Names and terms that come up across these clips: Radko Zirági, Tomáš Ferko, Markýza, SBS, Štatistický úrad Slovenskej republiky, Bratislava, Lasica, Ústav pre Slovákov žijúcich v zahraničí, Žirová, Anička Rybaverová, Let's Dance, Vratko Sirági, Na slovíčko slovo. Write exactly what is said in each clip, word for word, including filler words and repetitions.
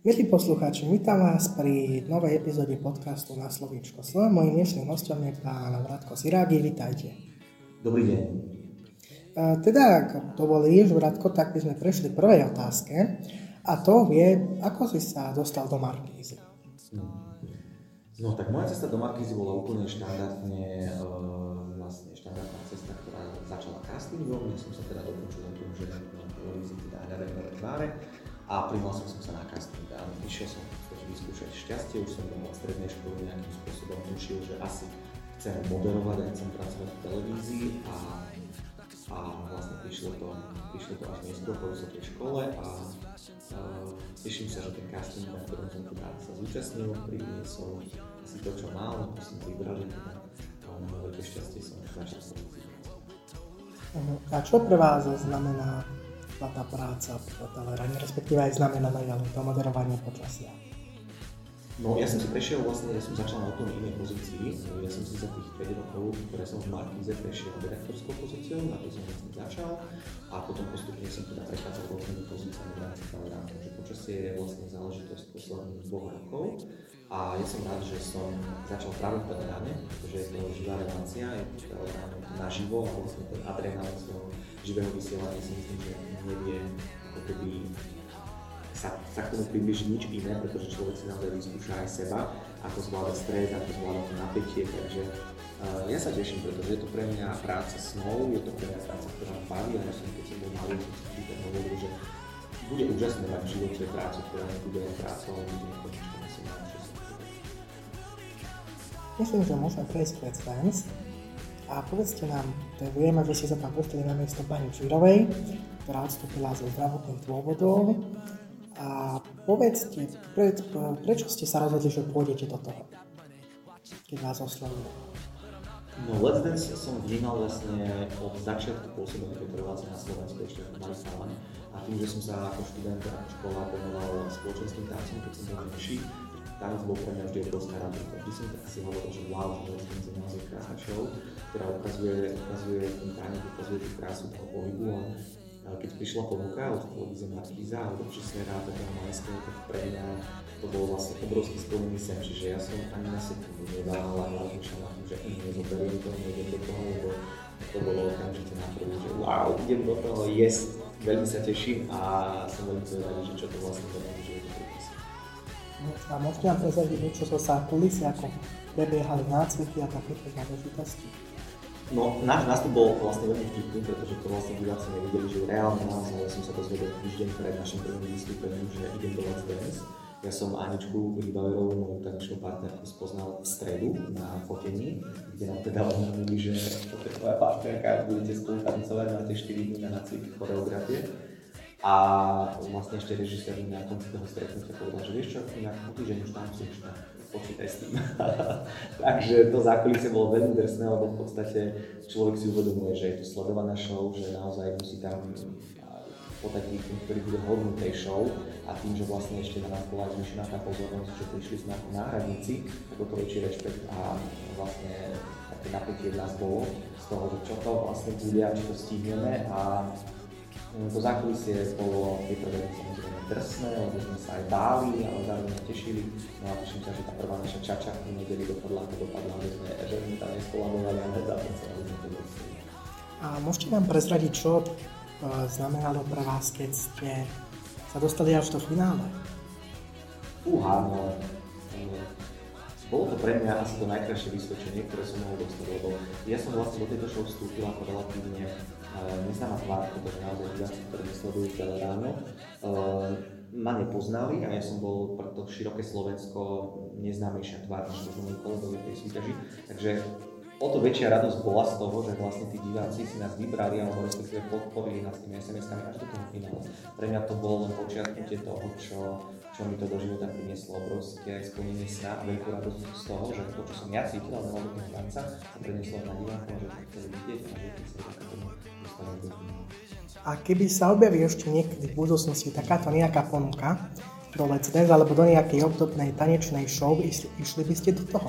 Milí poslucháči, vítam vás pri novej epizóde podcastu Na slovíčko slovo. Mojím dnešným hosťom je pán Vratko Sirági. Vítajte. Dobrý deň. Teda, ak dovolíš, Vratko, tak by sme prešli k prvej otázke. A to je, ako si sa dostal do Markýzy? No tak moja cesta do Markýzy bola úplne štandardne, vlastne štandardná cesta, ktorá začala castingom. Ja som sa teda dopočul o tom, že na televízii teda hľadajú veľa tváre. A prihlásil som sa na casting a išiel som vyskúšať šťastie. Už som bol v strednej škole nejakým spôsobom tušil, že asi chcem moderovať a chcem pracovať v televízii a, a vlastne prišlo to, prišlo to až neskôr po vysokej škole a, a teším sa, že ten casting, na ktorom som teda sa zúčastnil, priniesol asi to, čo málo, to som vybrali a na veľké šťastie som už začal sa vybrať. A čo pre vás znamená tá práca po teleráne, respektíve aj znamenané, ale to moderovanie počasia? No ja som si prešiel vlastne, ja som začal na úplne inej pozícii. Ja som si za tých päť rokov, ktoré som v Markýze, prešiel redaktorskou pozíciou, na to som vlastne začal a potom postupne som teda prechádzal rôznymi pozíciami v rámci teleráne. Takže počasie je vlastne záležitosť posledných dvoch rokov a ja som rád, že som začal práve v teleráne, pretože je to živá relácia, je to teleráne naživo a vlastne ten adrenálne živého vysielania si myslím, že nevie ako keby sa, sa k tomu približiť nič iné, pretože človek si naozaj vyskúša aj seba, ako zvláda stres, ako zvláda to napätie, takže uh, ja sa teším, pretože je to pre mňa práca snov, je to pre mňa práca, ktorá ma baví a ja som keď som bol malý, tak hovoril, že bude úžasné mať v živote prácu, ktorá nebude len práca, ale bude nekočné, čo som mal všetko. Myslím, že môžem prejsť k Let's Dance. A povedzte nám, teda vieme, že ste sa tam postali na miesto pani Žirovej, ktorá odstúpila zo zdravotných dôvodov. A povedzte, pre, prečo ste sa rozhodli, že pôjdete do toho, keď vás oslovili? No Let's Dance som vnímal vlastne od začiatku pôsobenia tejto relácie na Slovensku ešte v malej sále. A tým, že som sa ako študent a škola venoval spoločenským tancom, keď som bol menší, tanec bol pre mňa vždy obrovská radosť. Vždy som tak si hovoril, že wow, že Let's Dance je naozaj krásna show, ktorá ukazuje, ukazuje ten tanec, ukazuje tú krásu toho pohybu. A keď prišla ponuka od televízie Markýza a od občasnera takého maleského, tak pre mňa to bol vlastne obrovský splnený sen, čiže ja som ani na sekundu neváhala, ale vyšla na tým, že im nezoberiem to, nejdem do toho, lebo to bolo okamžite na prvú, že wow, idem do toho, yes, veľmi sa teším a som veľmi zvedavý, že čo to vlastne to môže byť do prepísať. A môžete vám prezradiť niečo, čo sa kulisy, ako prebiehali nácviky a takéto záležitosti? No, náš nástup bol vlastne veľmi vtipný, pretože to vlastne diváci nevideli, že reálne naozaj som sa dozvedel týždeň pred našim prvým vystúpením, že idem do Let's Dance. Ja som Aničku Rybaverovú, moju tanečnú partnerku, spoznal v stredu na fotení, kde nám teda oznámili, že to je tvoja partnerka, budete spolu tancovať na tie štyri dni na nácvik choreografie. A vlastne ešte režisér na konci toho stretnutia povedal, že vieš čo, inak po týždeň už tancujem, počítaj s tým. Takže to zákulisie bolo veľmi drsné, lebo v podstate človek si uvedomuje, že je to sledovaná show, že naozaj musí tam podať výkon, ktorý bude hodnú tej show a tým, že vlastne ešte na nás bola aj zvýšená tá pozornosť, že prišli sme ako náhradníci, ako to väčší rešpekt a vlastne také napätie v nás bolo z toho, že čo to vlastne bude a či to stihneme a to zákulisie bolo vyprvené samozrejme drsné, lebo sme sa aj báli, ale zároveň sa tešili. No a teším sa, že tá prvá naša čača v nedeli dopadla, ako dopadla, že sme ženy tam neskolabovali, ale zároveň sa aj to dostali. A môžete nám prezradiť, čo znamenalo pre vás, keď ste sa dostali až do finále? Uha, no, bolo to pre mňa asi to najkrajšie vysvedčenie, ktoré som mohol dostať, lebo ja som vlastne do tejto show vstúpil ako relatívne neznáma tvár, pretože naozaj diváci, ktorí mi sledujú teleránu, ma nepoznali a ja som bol pre to široké Slovensko neznámejšia tvár, než možno môj kolegovi v tej súťaži, takže o to väčšia radosť bola z toho, že vlastne tí diváci si nás vybrali alebo respektíve podporili nás tými es em eskami až do toho finále. Pre mňa to bolo len počiatnutie toho, čo, čo mi to do života prinieslo obrovské splnenie sna a veľkú radosť z toho, že to, čo som ja cítil od mladého tanca, sa prinieslo na divákov, že to chceli vidieť a že to chceli takto dostali do finále. A keby sa objaví ešte niekedy v budúcnosti takáto nejaká ponuka do Let's Dance alebo do nejakej obdobnej tanečnej show, išli by ste do toho?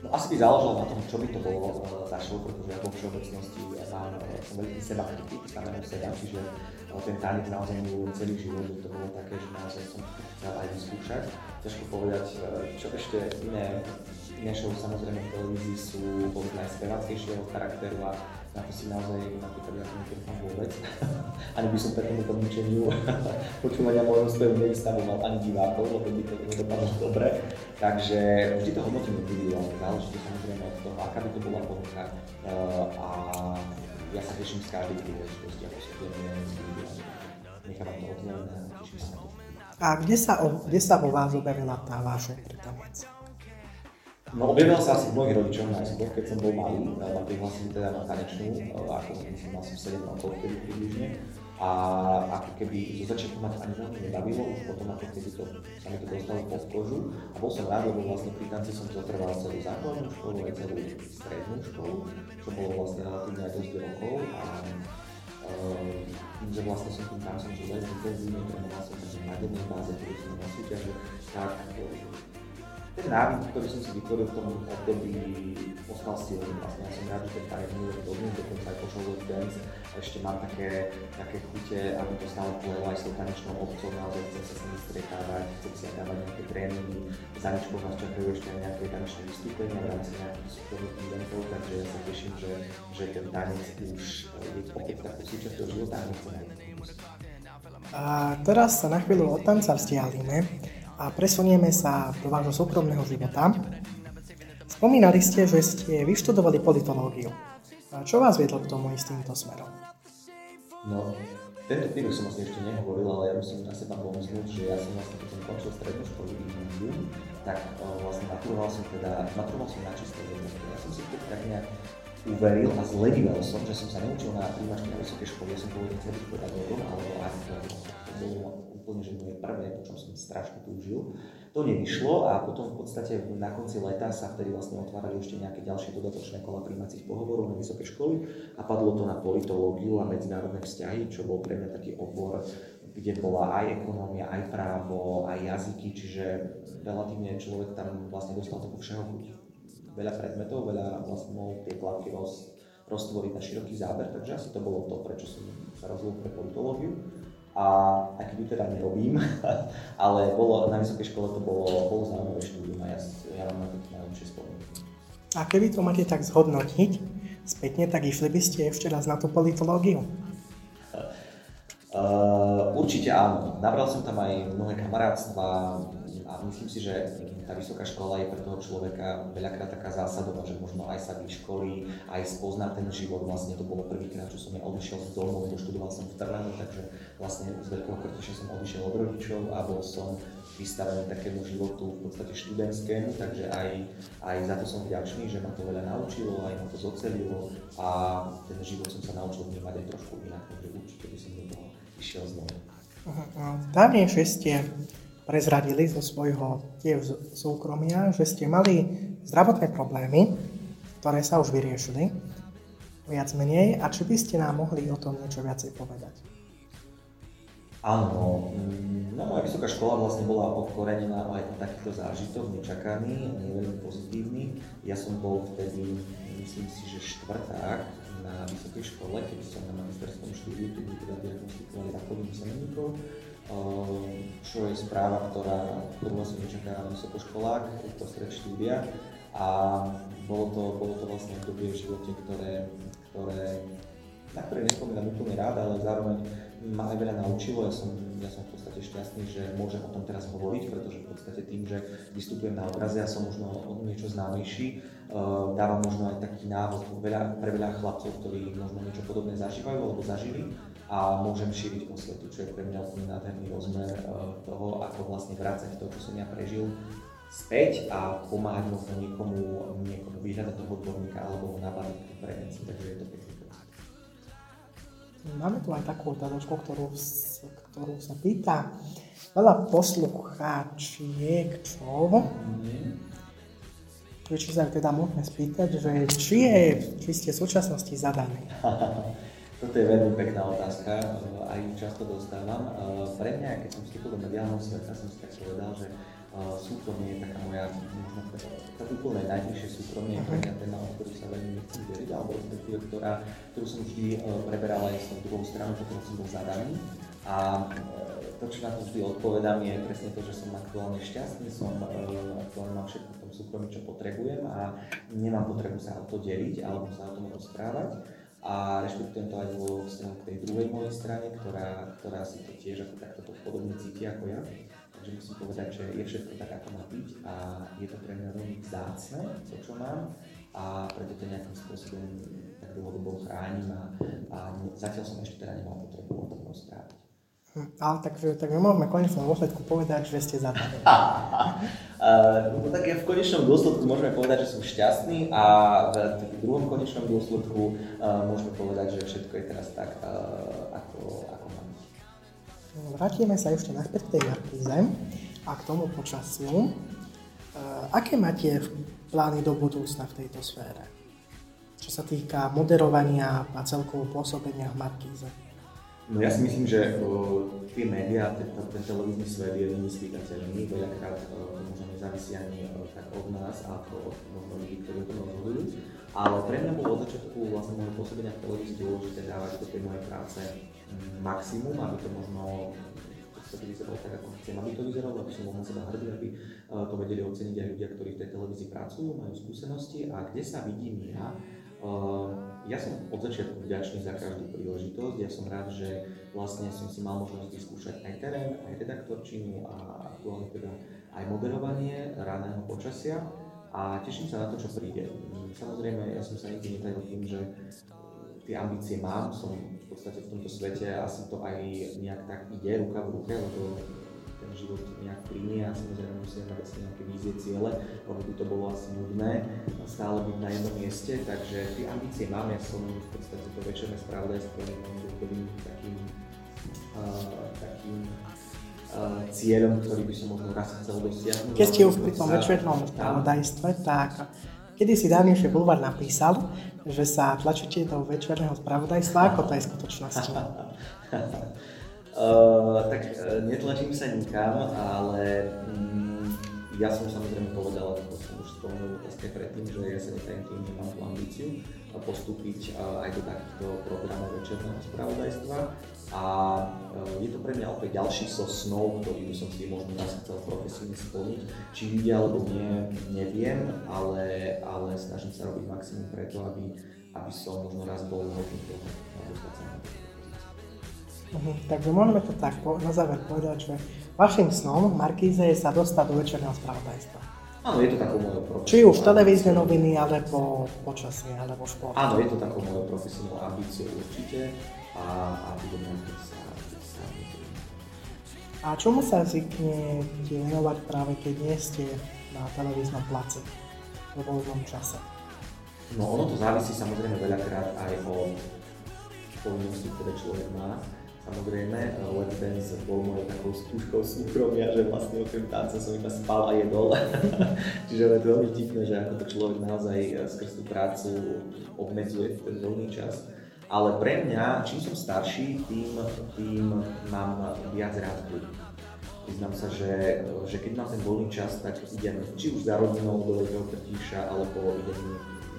No Asi by záležalo na tom, čo by to bolo za show, pretože ja vo všeobecnosti ja mám, som veľký sebakritik, znamenám seba, čiže ten tanec naozaj milujem celý život, že to bolo také, že naozaj som chcel aj vyskúšať. Ťažko povedať, čo ešte iné, iné show samozrejme v televízii sú podľa najspevackejšieho charakteru a na to si naozaj napríklad ja to nekrývam vôbec. Ani by som takému tomu ničeniu počúvania môjho spevu nevystavoval ani divákov, lebo by to dopadlo dobre. Takže vždy to hodnotím individuálne, záleží to samozrejme od toho, aká by to bola ponuka. A ja sa teším z každej príležitosti, ako sa budeme individuálne. Nechávam to odhľadné, teším sa to. A kde sa, kde sa vo vás objavila tá váša interpretácia? No, objavil sa asi mnohých rodičov najskôr, keď som bol malý, ma prihlasili teda na tanečnú, ako som mal som sedem rokov vtedy približne. A ako keby zo začiatku ma to ani veľmi nebavilo, už potom ako keby to, sa mi to dostalo pod kožu. A bol som rád, lebo vlastne pri tanci som zotrval celú základnú školu aj celú strednú školu, čo bolo vlastne relatívne aj dosť rokov. A tým, že vlastne som tým tancom že veľmi intenzívne, trénoval som tam na dennej báze, ktorú som na súťaže, tak ten návyk, ktorý som si vytvoril v tom období, ostal silný. Vlastne ja som rád, že ten tanec nie je dobrý, dokonca aj pošol Let's Dance. Ešte mám také, také chute, aby to stále plelo aj s tou tanečnou obcov. Naozaj chcem sa s nimi stretávať, chcem si aj dávať nejaké tréningy. Za niečo nás čakajú ešte aj nejaké tanečné vystúpenia v rámci nejakých súkromných eventov, takže ja sa teším, že, že ten tanec už je opäť takú súčasťou života a nechcem aj. A teraz sa na chvíľu od tanca vzdialíme a presunieme sa do vášho súkromného života. Spomínali ste, že ste vyštudovali politológiu. A čo vás viedlo k tomu ísť týmto smerom? No, tento príbeh som vlastne ešte nehovoril, ale ja musím na seba pomyslieť, že ja som vlastne, keď som končil strednú školu gymnázium, tak vlastne maturoval som teda, maturoval som na čisté jednotky. Ja som si vtedy tak nejak uveril a zlenivel som, že som sa neučil na príjmačky na vysoké školy, ja som bol nechcel byť pedagógom, alebo aj úplne, že moje prvé, po čom som strašne túžil. To nevyšlo a potom v podstate na konci leta sa vtedy vlastne otvárali ešte nejaké ďalšie dodatočné kola prijímacích pohovorov na vysoké školy a padlo to na politológiu a medzinárodné vzťahy, čo bol pre mňa taký obor, kde bola aj ekonomia, aj právo, aj jazyky, čiže relatívne človek tam vlastne dostal takú všehochuť. Veľa predmetov, veľa vlastne tie kladky roz, roztvoriť na široký záber, takže asi to bolo to, prečo som sa rozhodol pre politológiu. A aj keď ju teda nerobím, ale bolo, na vysokej škole to bolo, bolo zaujímavé štúdium a ja, ja vám na to najlepšie spomeniem. A keby to máte tak zhodnotiť spätne, tak išli by ste ešte raz na tú politológiu? Uh, určite áno. Nabral som tam aj mnohé kamarátstva a myslím si, že tá vysoká škola je pre toho človeka veľakrát taká zásadová, že možno aj sa vyškolí, aj spozná ten život. Vlastne to bolo prvýkrát, čo som ja odišiel z domu, doštudoval som v Trnave, takže vlastne z veľkého Krtiša som odišiel od rodičov a bol som vystavený takému životu v podstate študentskému, takže aj, aj za to som vďačný, že ma to veľa naučilo, aj ma to zocelilo a ten život som sa naučil vnímať aj trošku inak, takže určite by som do toho išiel znovu. Dávnejšie ste prezradili zo svojho tiež súkromia, že ste mali zdravotné problémy, ktoré sa už vyriešili viac menej a či by ste nám mohli o tom niečo viacej povedať? Áno, no moja vysoká škola vlastne bola okorenená aj na takýto zážitok, nečakaný, neveľmi pozitívny. Ja som bol vtedy, myslím si, že štvrták na vysokej škole, keď som na magisterskom štúdiu, tu by teda diagnostikovali rakovinu semeníkov, čo je správa, ktorá prvná som nečaká na vysokoškolách, to stred štúdia a bolo to, bolo to vlastne obdobie v živote, ktoré, ktoré, na ktoré nespomínam úplne rád, ale zároveň ma aj veľa naučilo. Ja som, ja som v podstate šťastný, že môžem o tom teraz hovoriť, pretože v podstate tým, že vystupujem na obraze, ja som možno o niečo známejší, dávam možno aj taký návod veľa, pre veľa chlapcov, ktorí možno niečo podobné zažívajú alebo zažili. A môžem šíriť osvetu, čo je pre mňa úplne nádherný rozmer toho, ako vlastne vrácať to, čo som ja prežil, späť a pomáhať možno niekomu, niekomu vyhľadať toho odborníka alebo ho nabádiť k prevencii, takže je to pekný proces. Máme tu aj takú otázočku, ktorú, ktorú sa pýta veľa poslucháčiek, čo? Mm. Či sa teda môžeme spýtať, že či, je, či ste v súčasnosti zadaní? Toto je veľmi pekná otázka, aj ju často dostávam. Pre mňa, keď som vstúpil do mediálneho sveta, som si tak povedal, že súkromie je taká moja, možno tak úplne najnižšie súkromie, ktorá je téma, o ktorú sa veľmi nechcem deliť, alebo respektíve, ktorú som vždy preberal aj z toho druhou stranu, po ktorom som bol zadaný. A to, čo na to vždy odpovedám, je presne to, že som aktuálne šťastný, som aktuálne mám všetko v tom súkromí, čo potrebujem a nemám potrebu sa o to deliť alebo sa o tom rozprávať. A rešpektujem to aj vo vzťahu k tej druhej mojej strane, ktorá, ktorá si to tiež ako takto podobne cíti ako ja. Takže musím povedať, že je všetko tak, ako má byť a je to pre mňa veľmi vzácne, to čo mám a preto to nejakým spôsobom tak dlhodobo chránim a, a zatiaľ som ešte teda nemal potrebu o tom rozprávať. Ale takže tak my môžeme v konečnom dôsledku povedať, že ste zapadení. No tak ja v konečnom dôsledku môžeme povedať, že som šťastný a v druhom konečnom dôsledku uh, môžeme povedať, že všetko je teraz tak, uh, ako, ako máme. Vrátime sa ešte naspäť k tej Markýze a k tomu počasiu. Uh, aké máte plány do budúcna v tejto sfére? Čo sa týka moderovania a celkovo pôsobenia v Markýze? No ja si myslím, že o, tie médiá, ten, ten televízny svet je nemysliteľný, veľakrát to možno nezávisí ani o, tak od nás a od možno ľudí, ktorí o tom rozhodujú. Ale pre mňa bolo od začiatku vlastne môjho pôsobenia v televízii dôležité dávať do tej mojej práce maximum, aby to možno to vyzeralo tak, ako chcem, aby to vyzeralo, aby som bol na seba hrdý, aby to vedeli oceniť aj ľudia, ktorí v tej televízii pracujú, majú skúsenosti a kde sa vidím ja. Ja som od začiatku vďačný za každú príležitosť, ja som rád, že vlastne som si mal možnosť vyskúšať aj terén, aj redaktorčinu a aktuálne teda aj moderovanie raného počasia a teším sa na to, čo príde. Samozrejme, ja som sa nikdy netajil tým, že tie ambície mám, som v podstate v tomto svete asi to aj nejak tak ide ruka v ruke, lebo ten život nejak prínie a samozrejme musíme mať asi nejaké vízie, ciele, lebo by to bolo asi nudné stále byť na jednom mieste, takže tie ambície mám, ja som v podstate to večerné spravodajstvo nejakým takým, uh, takým uh, cieľom, ktorý by som možno raz chcel dosiahnuť. Keď ste už pri tom večernom spravodajstve, tak kedy si dávnejšie Bulvár napísal, že sa tlačíte do večerného spravodajstva, ako to je skutočnosť? Uh, tak uh, netlačím sa nikam, ale um, ja som samozrejme povedal, ako som už spomenul otázke predtým, že ja sa netajím tým, že mám tú ambíciu postúpiť uh, aj do takýchto programov večerného spravodajstva a uh, je to pre mňa opäť ďalší so snov, ktorý som si možno raz chcel profesívne splniť, či ide alebo nie, neviem, ale, ale snažím sa robiť maximum preto, aby, aby som možno raz bol hodný toho alebo dostať. Uh-huh. Takže môžeme to tak po- na záver povedať, že vašim snom v Markýze je sa dostať do večerného spravodajstva. Áno, je to takou mojou profesionálnou. Či už televízne noviny, alebo počasie, alebo šport. Áno, je to takou mojou profesionálnou ambíciou určite a, a budem môžem sa vytvorím. A čomu sa zvykne venovať práve keď nie ste na televíznom place v voľnom čase? No ono to závisí samozrejme veľakrát aj o povinnosti, ktoré človek má. Samozrejme, Let's Dance bol mojou takou skúškou súkromia, že vlastne okrem tanca som iba spal a jedol. Čiže je veľmi vtipné, že ako to človek naozaj skrz tú prácu obmedzuje ten voľný čas. Ale pre mňa, čím som starší, tým, tým mám viac rád kľud. Priznám sa, že, že keď mám ten voľný čas, tak idem či už za rodinou do veľkého Krtíša, alebo idem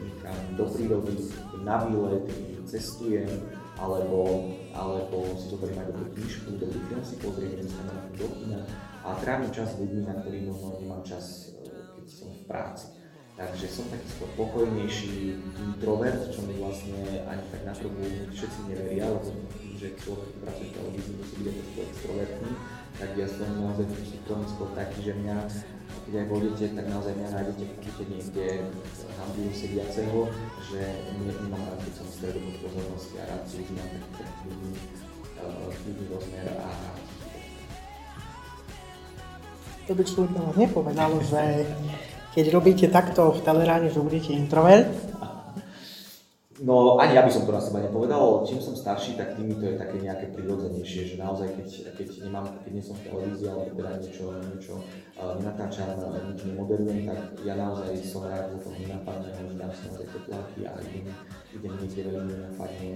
niekam do prírody, na výlet, cestujem. Alebo, alebo si zoberiem aj dobrú knižku, dobrý film si pozriem, idem sa na do kina a trávim čas s ľuďmi, na ktorých možno nemám čas, keď som v práci. Takže som taký skôr pokojnejší introvert, čo mi vlastne ani tak na prvú všetci neveria, lebo že človek, ktorý pracuje v televízii, musí byť taký extrovertný, tak ja som naozaj skôr taký, že mňa, keď aj vojdete, tak naozaj mňa nájdete v kúte niekde handlu sediaceho, že nemám rád, keď som v stredobod pozornosti a rád si už mám taký ľudný rozmer a rád. To by človek nám nepovedal, že keď robíte takto v Teleráne, že budete introvert, No ani ja by som to na seba nepovedal, čím som starší, tak tým to je také nejaké prirodzenejšie, že naozaj keď, keď nemám, keď nie som v televízii, ale teda niečo, niečo uh, natáčam, nič nemodelujem, tak ja naozaj som rád za to nenapadne, že dám si naozaj tepláky a idem, idem niekde veľmi nenapadne,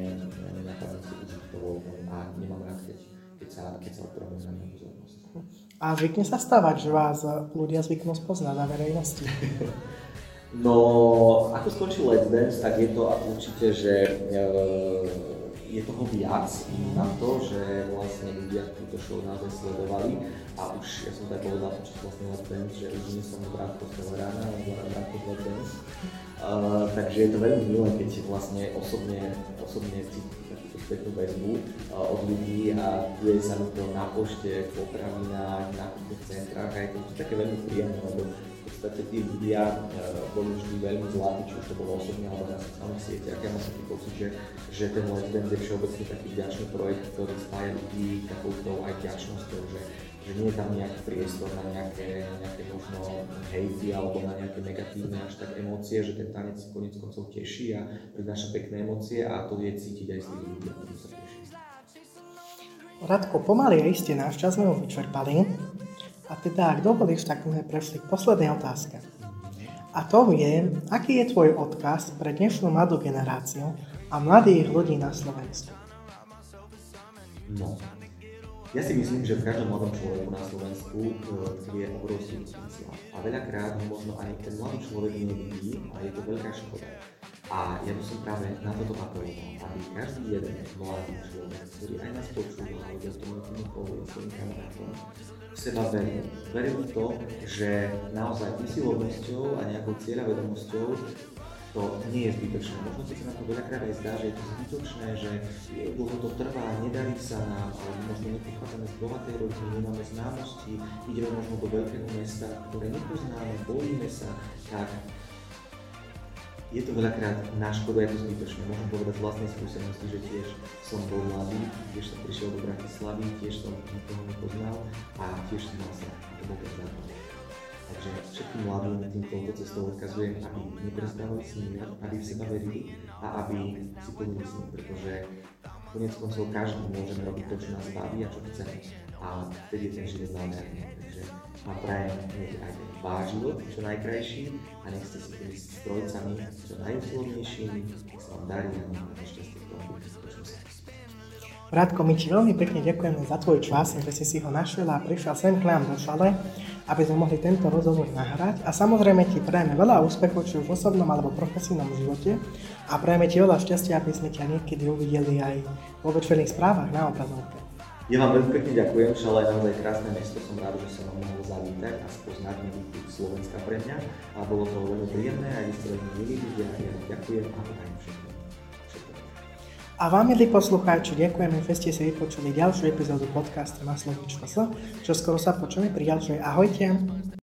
nenapadne si užitou a nemám rád, keď, keď sa, keď sa odprávim na mňa pozornosť. A zvykne sa stávať, že vás ľudia zvyknú spoznať na verejnosti? No, ako skončil Let's Dance, tak je to určite, že e, je toho viac na to, že vlastne ľudia túto show naozaj sledovali a už, ja som tak povedal, že vlastne Let's Dance, že už nie som Vratko Sirági, ale Vratko Let's Dance. E, takže je to veľmi milé, keď vlastne osobne, osobne cítim takúto spätnú väzbu e, od ľudí a deje sa mi to na pošte, v potravinách, na týchto centrách a je to také veľmi príjemné, lebo pretože tí ľudia boli vždy veľmi zlatí, či už to bolo osobne alebo na sociálnych sieťach. Ja mám taký pocit, že, že ten Let's Dance je všeobecne taký vďačný projekt, ktorý spája ľudí takouto aj vďačnosťou, že, že nie je tam nejaký priestor na nejaké, nejaké možno hejty alebo na nejaké negatívne až tak emócie, že ten tanec koniec koncov teší a prináša pekné emócie a to je cítiť aj z tých ľudí, ktorí sa teší. Radko, pomaly a iste náš čas sme ho vyčerpali. A teda, ak dovolíš, tak sme prešli k poslednej otázke. A to je, aký je tvoj odkaz pre dnešnú mladú generáciu a mladých ľudí na Slovensku? No, ja si myslím, že v každom mladom človeku na Slovensku je obrovský potenciál. A veľakrát možno ani ten mladý človek nevidí a je to veľká škoda. A ja by som práve na toto apeloval, aby každý jeden mladý človek, ktorý aj nás počúval, alebo to môžeme povedať svojim kamarátom, v seba veril. Veril v to, že naozaj usilovnosťou a nejakou cieľavedomosťou to nie je zbytočné. Možno si sa na to veľakrát aj zdá, že je to zbytočné, že dlho to trvá, nedarí sa nám, možno nepochádzame z bohatej rodiny, nemáme známosti, ideme možno do veľkého mesta, ktoré nepoznáme, bojíme sa, tak je to veľakrát na škodu, je to zbytočné. Môžem povedať z vlastnej skúsenosti, že tiež som bol mladý, tiež som prišiel do Bratislavy, tiež som nikoho nepoznal a tiež som mal sa dobre zároveň. Takže všetkým mladým týmto cestou odkazujem, aby neprestávali snímať, aby v seba verili a aby si plnili snímať, pretože koniec koncov každý môžeme robiť to, čo nás baví a čo chceme. A vtedy je ten život najkrajší. Takže vám prajem, nech aj ten váš život čo najkrajší a nech ste si tými strojcami čo najúsilovnejšími, nech sa vám darí a máme šťastie v tom, čo sa. Radko, my ti veľmi pekne ďakujeme za tvoj čas, že si si ho našiel a prišiel sem k nám do šale, aby sme mohli tento rozhovor nahrať a samozrejme ti prajeme veľa úspechov, či už v osobnom alebo profesijnom živote a prajeme ti veľa šťastia, aby sme ťa niekedy uvideli aj vo večerných správach na obrazovke. Ja vám veľmi pekne ďakujem, Šala je naozaj krásne mesto, som rád, že som vám mohol zavítať a spoznať nový Slovenska pre mňa a bolo to veľmi príjemné a vy ste veľmi milí ľudia a ja vám ďakujem a vám všetko. A vám, milí poslucháči, ďakujeme, že ste si vypočuli ďalšiu epizódu podcastu Na slovíčko slovo, čo skoro sa počujeme pri ďalšej. Ahojte!